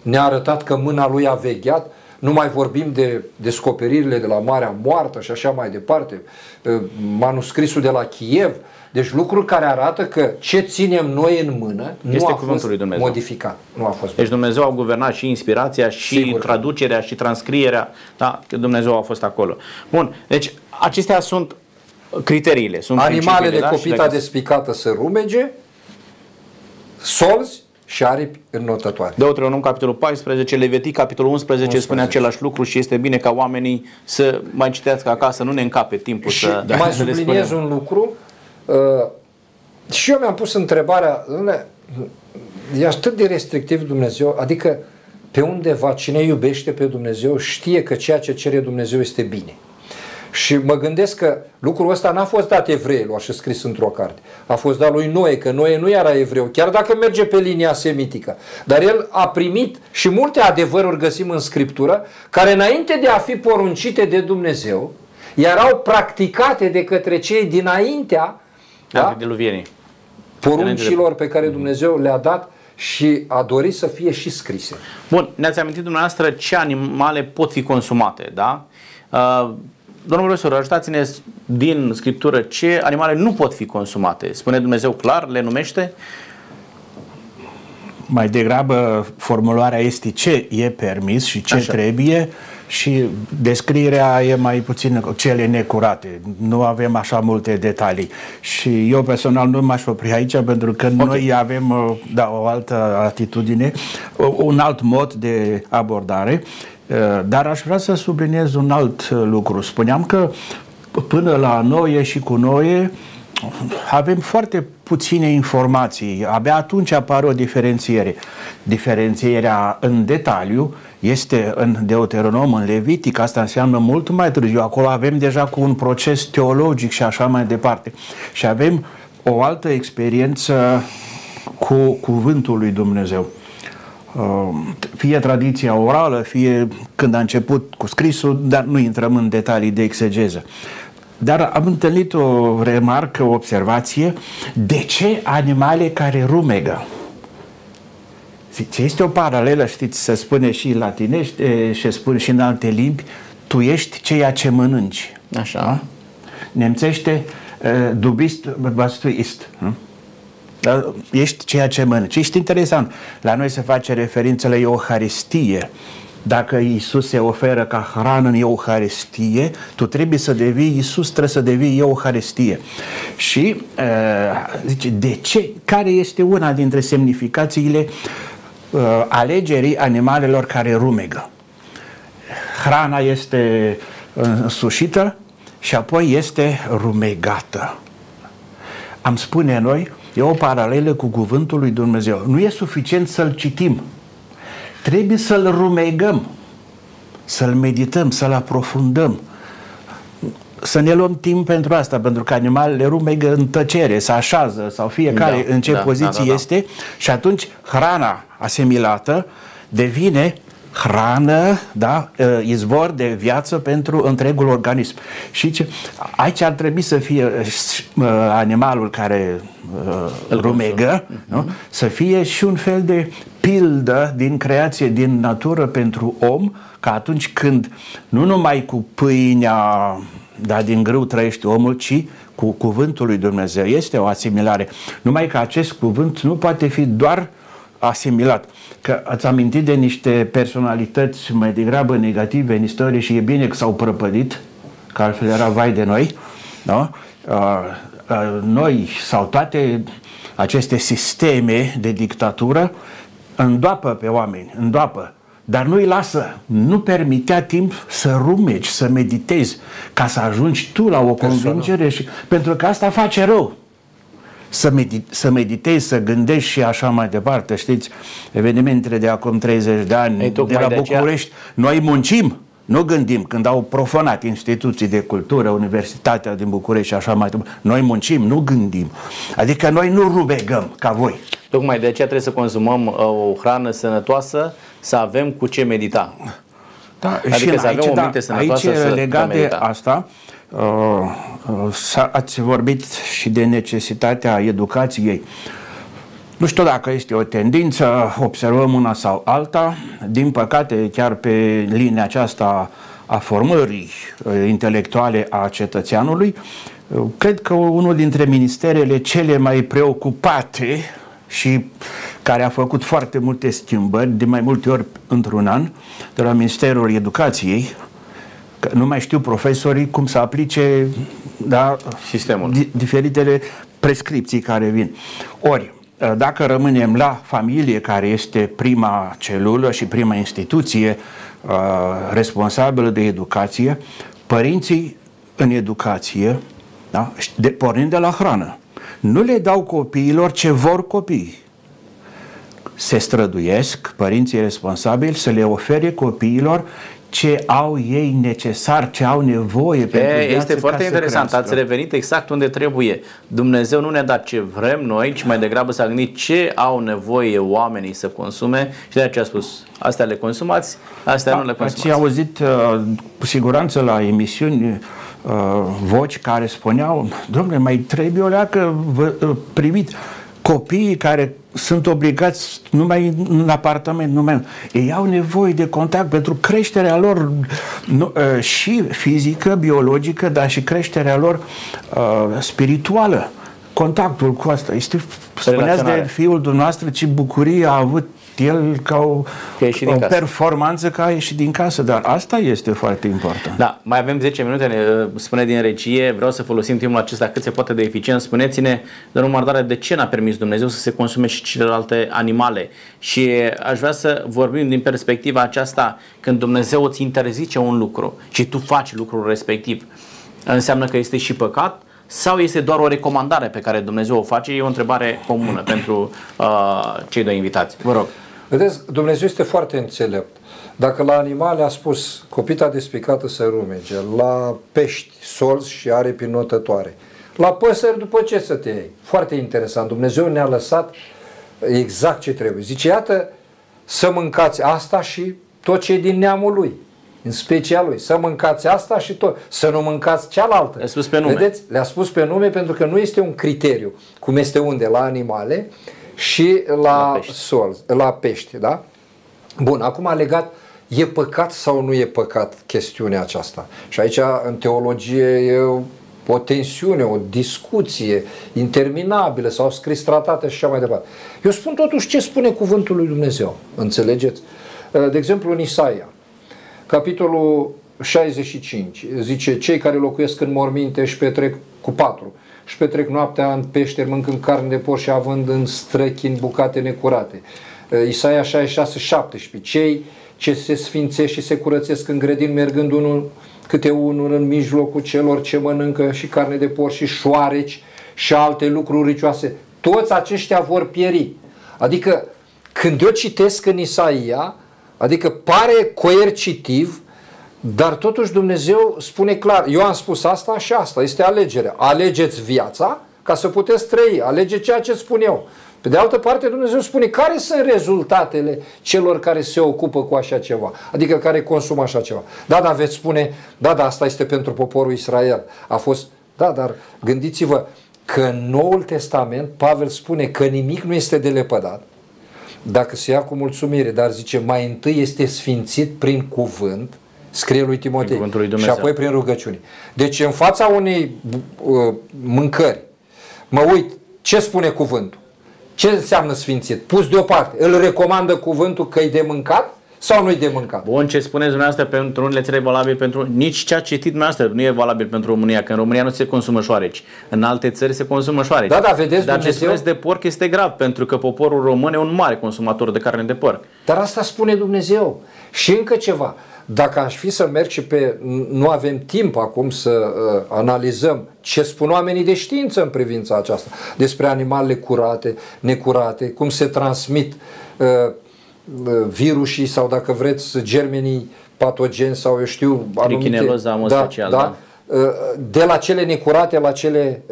ne-a arătat că mâna lui a vegheat, nu mai vorbim de descoperirile de la Marea Moartă și așa mai departe, manuscrisul de la Kiev, deci lucruri care arată că ce ținem noi în mână nu este cuvântul lui Dumnezeu. Modificat. Nu a fost. Deci Dumnezeu a guvernat și inspirația și traducerea și transcrierea, da, că Dumnezeu a fost acolo. Bun, deci acestea sunt criteriile. Sunt animale de copita despicată să rumege, solzi, și aripi înnotătoare. Deuteronom capitolul 14, Levitic capitolul 11 spune același lucru și este bine ca oamenii să mai citească acasă, nu ne încape timpul și să... Mai subliniez un lucru. Și eu mi-am pus întrebarea, e atât de restrictiv Dumnezeu, adică pe undeva cine iubește pe Dumnezeu știe că ceea ce cere Dumnezeu este bine. Și mă gândesc că lucrul ăsta n-a fost dat evreilor și scris într-o carte. A fost dat lui Noe, că Noe nu era evreu, chiar dacă merge pe linia semitică. Dar el a primit și multe adevăruri găsim în Scriptură, care înainte de a fi poruncite de Dumnezeu, erau practicate de către cei dinaintea poruncilor pe care Dumnezeu le-a dat și a dorit să fie și scrise. Bun, ne-ați amintit dumneavoastră ce animale pot fi consumate, da? Domnul profesor, ajutați-ne din Scriptură ce animale nu pot fi consumate. Spune Dumnezeu clar, le numește? Mai degrabă formularea este ce e permis și ce trebuie și descrierea e mai puțin cele necurate. Nu avem așa multe detalii. Și eu personal nu m-aș opri aici pentru că noi avem o altă atitudine, un alt mod de abordare. Dar aș vrea să subliniez un alt lucru. Spuneam că până la Noe și cu Noe avem foarte puține informații. Abia atunci apare o diferențiere. Diferențierea în detaliu este în Deuteronom, în Levitic, asta înseamnă mult mai târziu. Acolo avem deja cu un proces teologic și așa mai departe. Și avem o altă experiență cu cuvântul lui Dumnezeu. Fie tradiția orală, fie când a început cu scrisul, dar nu intrăm în detalii de exegeză. Dar am întâlnit o remarcă, o observație, de ce animale care rumegă? Zice, este o paralelă, știți, se spune și în latinești, se spune și în alte limbi, tu ești ceea ce mănânci. Așa. Da? Nemțește, du bist, was du isst. Ești ceea ce mănânci. Ești interesant. La noi se face referință la Euharistie. Dacă Iisus se oferă ca hrană în Euharistie, tu trebuie să devii Iisus, trebuie să devii Euharistie. Și zice, de ce? Care este una dintre semnificațiile alegerii animalelor care rumegă? Hrana este însușită și apoi este rumegată. Am spune noi, e o paralelă cu cuvântul lui Dumnezeu. Nu e suficient să-l citim. Trebuie să-l rumegăm, să-l medităm, să-l aprofundăm. Să ne luăm timp pentru asta, pentru că animalele rumegă în tăcere, se așează sau fiecare în ce poziție este și atunci hrana asimilată devine hrană, da? Izvor de viață pentru întregul organism. Și aici ar trebui să fie animalul care rumegă, nu? Să fie și un fel de pildă din creație, din natură pentru om, că atunci când nu numai cu pâinea din grâu trăiește omul, ci cu cuvântul lui Dumnezeu. Este o asimilare. Numai că acest cuvânt nu poate fi doar asimilat. Că ați amintit de niște personalități mai degrabă negative în istorie și e bine că s-au prăpădit, că altfel era vai de noi, da? Noi sau toate aceste sisteme de dictatură îndoapă pe oameni, îndoapă, dar nu îi lasă, nu permitea timp să rumeci, să meditezi, ca să ajungi tu la o convingere și, pentru că asta face rău. Să meditezi, să gândești și așa mai departe. Știți, evenimentele de acum 30 de ani de la București, noi muncim, nu gândim. Când au profanat instituții de cultură, Universitatea din București și așa mai departe, noi muncim, nu gândim. Adică noi nu rumegăm ca voi. Tocmai de aceea trebuie să consumăm o hrană sănătoasă, să avem cu ce medita. Da, adică și să avem o minte sănătoasă. Aici, legat de asta, ați vorbit și de necesitatea educației. Nu știu dacă este o tendință, observăm una sau alta, din păcate chiar pe linia aceasta a formării intelectuale a cetățeanului, cred că unul dintre ministerele cele mai preocupate și care a făcut foarte multe schimbări, de mai multe ori într-un an, de la Ministerul Educației, că nu mai știu profesorii cum să aplice, da, diferitele prescripții care vin. Ori, Dacă rămânem la familie, care este prima celulă și prima instituție responsabilă de educație, părinții în educație, da, pornind de la hrană, nu le dau copiilor ce vor copiii. Se străduiesc părinții responsabili să le ofere copiilor ce au ei necesar, ce au nevoie pentru viață. Este foarte interesant, ați revenit exact unde trebuie. Dumnezeu nu ne-a dat ce vrem noi, ci mai degrabă s-a gândit ce au nevoie oamenii să consume și de aceea a spus, astea le consumați, astea nu le consumați. Ați auzit cu siguranță la emisiuni voci care spuneau, domnule, mai trebuie o leacă, primit copiii care sunt obligați numai în apartament, numai. Ei au nevoie de contact pentru creșterea lor și fizică, biologică, dar și creșterea lor spirituală. Contactul cu asta este, spuneați de fiul dumneavoastră, ce bucurie a avut el ca o performanță, ca a ieșit din casă, dar asta este foarte important. Da, mai avem 10 minute, ne spune din regie, vreau să folosim timpul acesta cât se poate de eficient. Spuneți-ne, domnul Mardare, de ce n-a permis Dumnezeu să se consume și celelalte animale? Și aș vrea să vorbim din perspectiva aceasta, când Dumnezeu îți interzice un lucru și tu faci lucrul respectiv, înseamnă că este și păcat? Sau este doar o recomandare pe care Dumnezeu o face? E o întrebare comună pentru cei doi invitați. Vă rog. Vedeți, Dumnezeu este foarte înțelept. Dacă la animale a spus copita despicată să rumege, la pești solți și aripi notătoare, la păsări după ce să te iei? Foarte interesant. Dumnezeu ne-a lăsat exact ce trebuie. Zice, iată, să mâncați asta și tot ce e din neamul lui, în specia lui. Să mâncați asta și tot. Să nu mâncați cealaltă. Le-a spus pe nume. Vedeți? Le-a spus pe nume pentru că nu este un criteriu, cum este unde? La animale și la pești, da? Bun, acum a legat, e păcat sau nu e păcat chestiunea aceasta. Și aici în teologie e o tensiune, o discuție interminabilă, s-au scris tratate și așa mai departe. Eu spun totuși ce spune cuvântul lui Dumnezeu. Înțelegeți? De exemplu în Isaia, capitolul 65, zice, cei care locuiesc în morminte și petrec cu patru, și petrec noaptea în peșteri, mâncând carne de porc și având în străchini bucate necurate. Isaia 66:17, cei ce se sfințesc și se curățesc în grădini, mergând unul câte unul în mijlocul celor ce mănâncă și carne de porc și șoareci și alte lucruri ricioase. Toți aceștia vor pieri. Adică când eu citesc în Isaia, adică pare coercitiv, dar totuși Dumnezeu spune clar, eu am spus asta și asta, este alegerea. Alegeți viața ca să puteți trăi, alegeți ceea ce spun eu. Pe de altă parte Dumnezeu spune care sunt rezultatele celor care se ocupă cu așa ceva, adică care consumă așa ceva. Da, da, veți spune, da, da, asta este pentru poporul Israel. A fost, da, dar gândiți-vă că în Noul Testament Pavel spune că nimic nu este de lepădat dacă se ia cu mulțumire, dar zice mai întâi este sfințit prin cuvânt, scrie lui Timotei, lui, și apoi prin rugăciune. Deci în fața unei mâncări mă uit ce spune cuvântul, ce înseamnă sfințit, pus deoparte, îl recomandă cuvântul că e de mâncat sau nu-i de mâncat? Bun, ce spuneți dumneavoastră pentru unele țări e valabil pentru... Nici ce a citit dumneavoastră nu e valabil pentru România, că în România nu se consumă șoareci. În alte țări se consumă șoareci. Da, da, vedeți, dar Dumnezeu... ce spuneți de porc este grav, pentru că poporul român e un mare consumator de carne de porc. Dar asta spune Dumnezeu. Și încă ceva. Dacă aș fi să merg și pe... Nu avem timp acum să analizăm ce spun oamenii de știință în privința aceasta. Despre animalele curate, necurate, cum se transmit... virusii sau dacă vreți germenii patogeni sau eu știu anumite, de la cele necurate la cele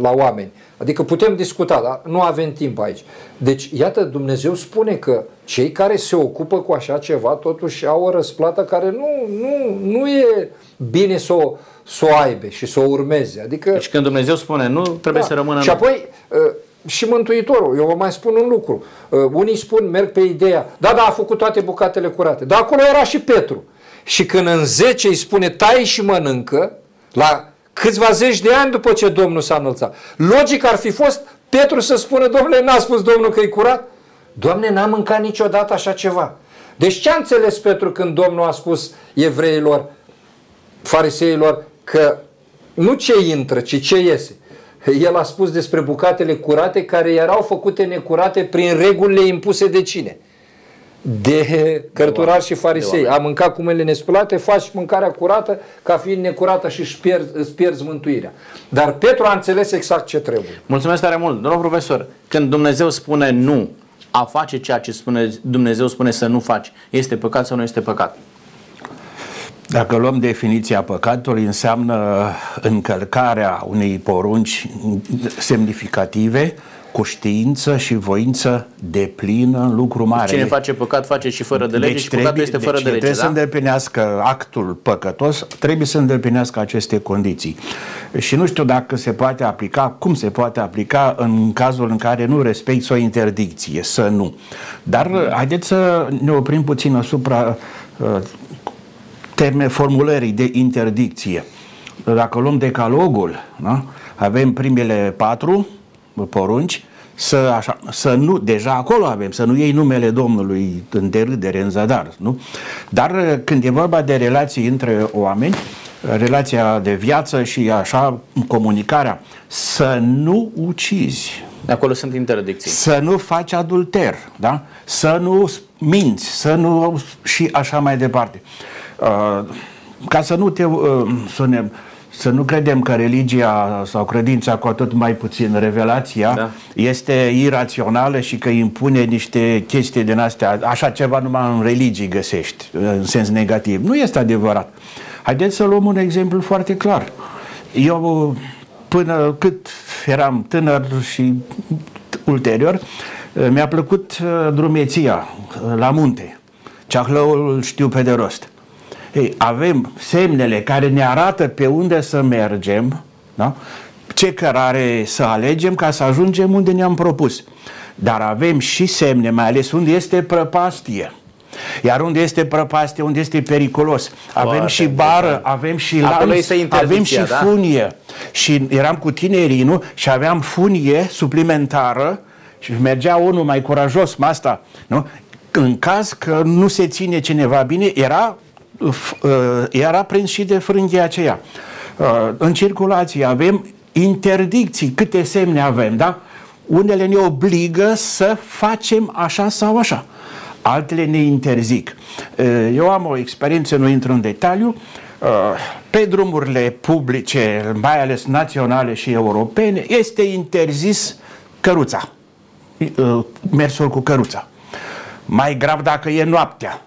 la oameni. Adică putem discuta, dar nu avem timp aici. Deci iată, Dumnezeu spune că cei care se ocupă cu așa ceva totuși au o răsplată care nu e bine să o aibă și să o urmeze. Adică, deci când Dumnezeu spune nu, trebuie să rămână. Și apoi și Mântuitorul, eu vă mai spun un lucru, unii spun, merg pe ideea, da, da, a făcut toate bucatele curate, dar acolo era și Petru. Și când în 10 îi spune, tai și mănâncă, la câțiva zeci de ani după ce Domnul s-a înălțat, logic ar fi fost Petru să spună, domnule, n-a spus Domnul că e curat? Doamne, n-a mâncat niciodată așa ceva. Deci ce a înțeles Petru când Domnul a spus evreilor, fariseilor, că nu ce intră, ci ce iese? El a spus despre bucatele curate care erau făcute necurate prin regulile impuse de cine? De cărturari și farisei. A mâncat cu mâinile nespălate, faci mâncarea curată ca fiind necurată și îți pierzi mântuirea. Dar Petru a înțeles exact ce trebuie. Mulțumesc tare mult. Domnul profesor, când Dumnezeu spune nu, a face ceea ce spune Dumnezeu spune să nu faci, este păcat sau nu este păcat? Dacă luăm definiția păcatului, înseamnă încălcarea unei porunci semnificative cu știință și voință deplină în lucru mare. Cine face păcat, face și fără de lege, deci și păcatul este fără de lege. Trebuie să îndeplinească actul păcătos, trebuie să îndeplinească aceste condiții. Și nu știu dacă se poate aplica, cum se poate aplica în cazul în care nu respecti o interdicție, să nu. Dar haideți să ne oprim puțin asupra formulării de interdicție. Dacă luăm decalogul, da? Avem primele 4 porunci, să nu, deja acolo avem, să nu iei numele Domnului în derâdere, în zadar, nu? Dar când e vorba de relații între oameni, relația de viață și așa, comunicarea, să nu ucizi. De acolo sunt interdicții. Să nu faci adulter, da? Să nu minți, să nu și așa mai departe. Ca să nu, să nu credem că religia sau credința, cu atât mai puțin revelația, da, este irațională și că impune niște chestii din astea, așa ceva numai în religii găsești, în sens negativ. Nu este adevărat. Haideți să luăm un exemplu foarte clar. Eu, până cât eram tânăr și ulterior, mi-a plăcut drumeția la munte. Ceahlăul știu pe de rost. Ei, avem semnele care ne arată pe unde să mergem, da? Ce cărare să alegem ca să ajungem unde ne-am propus. Dar avem și semne, mai ales unde este prăpastie. Iar unde este prăpastie, unde este periculos. Avem și bară, avem și lanț, avem și funie. Da? Și eram cu tinerii, nu? Și aveam funie suplimentară și mergea unul mai curajos, asta, nu? În caz că nu se ține cineva bine, era prins și de frânghia aceea. În circulație avem interdicții, câte semne avem, da? Unele ne obligă să facem așa sau așa, altele ne interzic. Eu am o experiență, nu intru în detaliu, pe drumurile publice, mai ales naționale și europene, este interzis căruța, mersul cu căruța. Mai grav dacă e noaptea.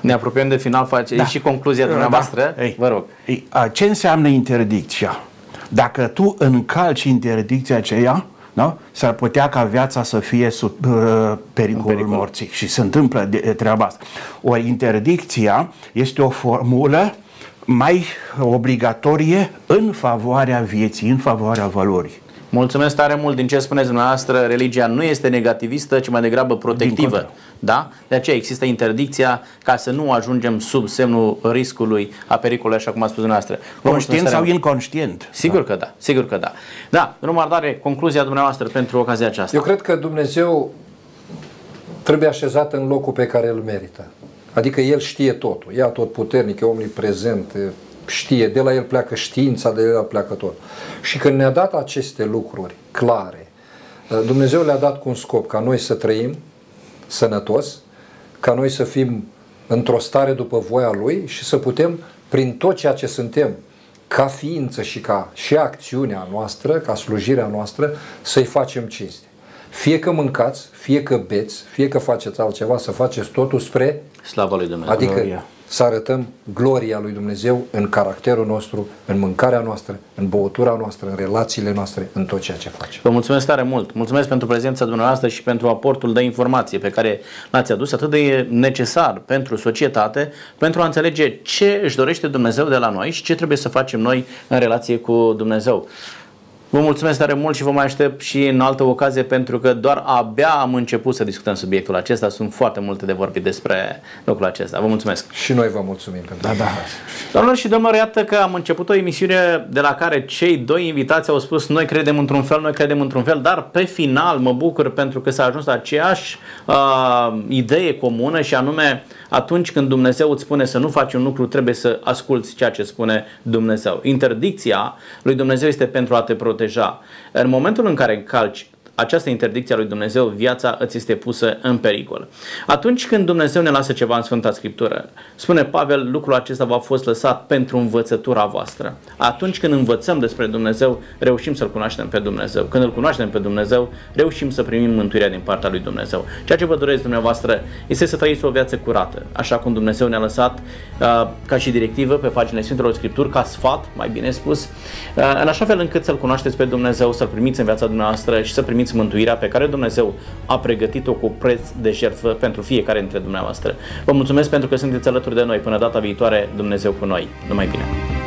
Ne apropiem de final, da, și concluzia dumneavoastră. Da. Ei, vă rog. Ce înseamnă interdicția? Dacă tu încalci interdicția aceea, da, s-ar putea ca viața să fie sub pericolul morții. Și se întâmplă treaba asta. Ori interdicția este o formulă mai obligatorie în favoarea vieții, în favoarea valorii. Mulțumesc tare mult. Din ce spuneți dumneavoastră, religia nu este negativistă, ci mai degrabă protectivă. Da? De aceea există interdicția ca să nu ajungem sub semnul riscului, a pericolului, așa cum a spus dumneavoastră. Conștient sau inconștient. Sigur că da. Sigur că da. Da, domnul Mardare, concluzia dumneavoastră pentru ocazia aceasta. Eu cred că Dumnezeu trebuie așezat în locul pe care îl merită. Adică El știe totul. E atotputernic, e omniprezent, știe, de la El pleacă știința, de la El pleacă tot. Și când ne-a dat aceste lucruri clare, Dumnezeu le-a dat cu un scop, ca noi să trăim sănătos, ca noi să fim într-o stare după voia Lui și să putem, prin tot ceea ce suntem, ca ființă și ca și acțiunea noastră, ca slujirea noastră, să-i facem cinste. Fie că mâncați, fie că beți, fie că faceți altceva, să faceți totul spre slava Lui Dumnezeu. Adică să arătăm gloria Lui Dumnezeu în caracterul nostru, în mâncarea noastră, în băutura noastră, în relațiile noastre, în tot ceea ce facem. Vă mulțumesc tare mult! Mulțumesc pentru prezența dumneavoastră și pentru aportul de informație pe care l-ați adus, atât de necesar pentru societate, pentru a înțelege ce își dorește Dumnezeu de la noi și ce trebuie să facem noi în relație cu Dumnezeu. Vă mulțumesc tare mult și vă mai aștept și în altă ocazie, pentru că doar abia am început să discutăm subiectul acesta. Sunt foarte multe de vorbit despre locul acesta. Vă mulțumesc. Și noi vă mulțumim pentru asta. Da. Doamnelor și domnilor, iată că am început o emisiune de la care cei doi invitați au spus: noi credem într-un fel, noi credem într-un fel, dar pe final mă bucur pentru că s-a ajuns la aceeași idee comună, și anume: atunci când Dumnezeu îți spune să nu faci un lucru, trebuie să asculți ceea ce spune Dumnezeu. Interdicția lui Dumnezeu este pentru a te proteja. proteja. În momentul în care încalci această interdicție a lui Dumnezeu, viața îți este pusă în pericol. Atunci când Dumnezeu ne lasă ceva în Sfânta Scriptură, spune Pavel, lucrul acesta v-a fost lăsat pentru învățătura voastră. Atunci când învățăm despre Dumnezeu, reușim să-L cunoaștem pe Dumnezeu. Când îl cunoaștem pe Dumnezeu, reușim să primim mântuirea din partea lui Dumnezeu. Ceea ce vă doresc dumneavoastră este să trăiți o viață curată, așa cum Dumnezeu ne-a lăsat ca și directivă pe paginile Sfintelor Scripturi, ca sfat, mai bine spus, în așa fel încât să-L cunoașteți pe Dumnezeu, să-L primiți în viața dumneavoastră și să primiți mântuirea pe care Dumnezeu a pregătit-o cu preț de jertfă pentru fiecare dintre dumneavoastră. Vă mulțumesc pentru că sunteți alături de noi. Până data viitoare, Dumnezeu cu noi. Numai bine!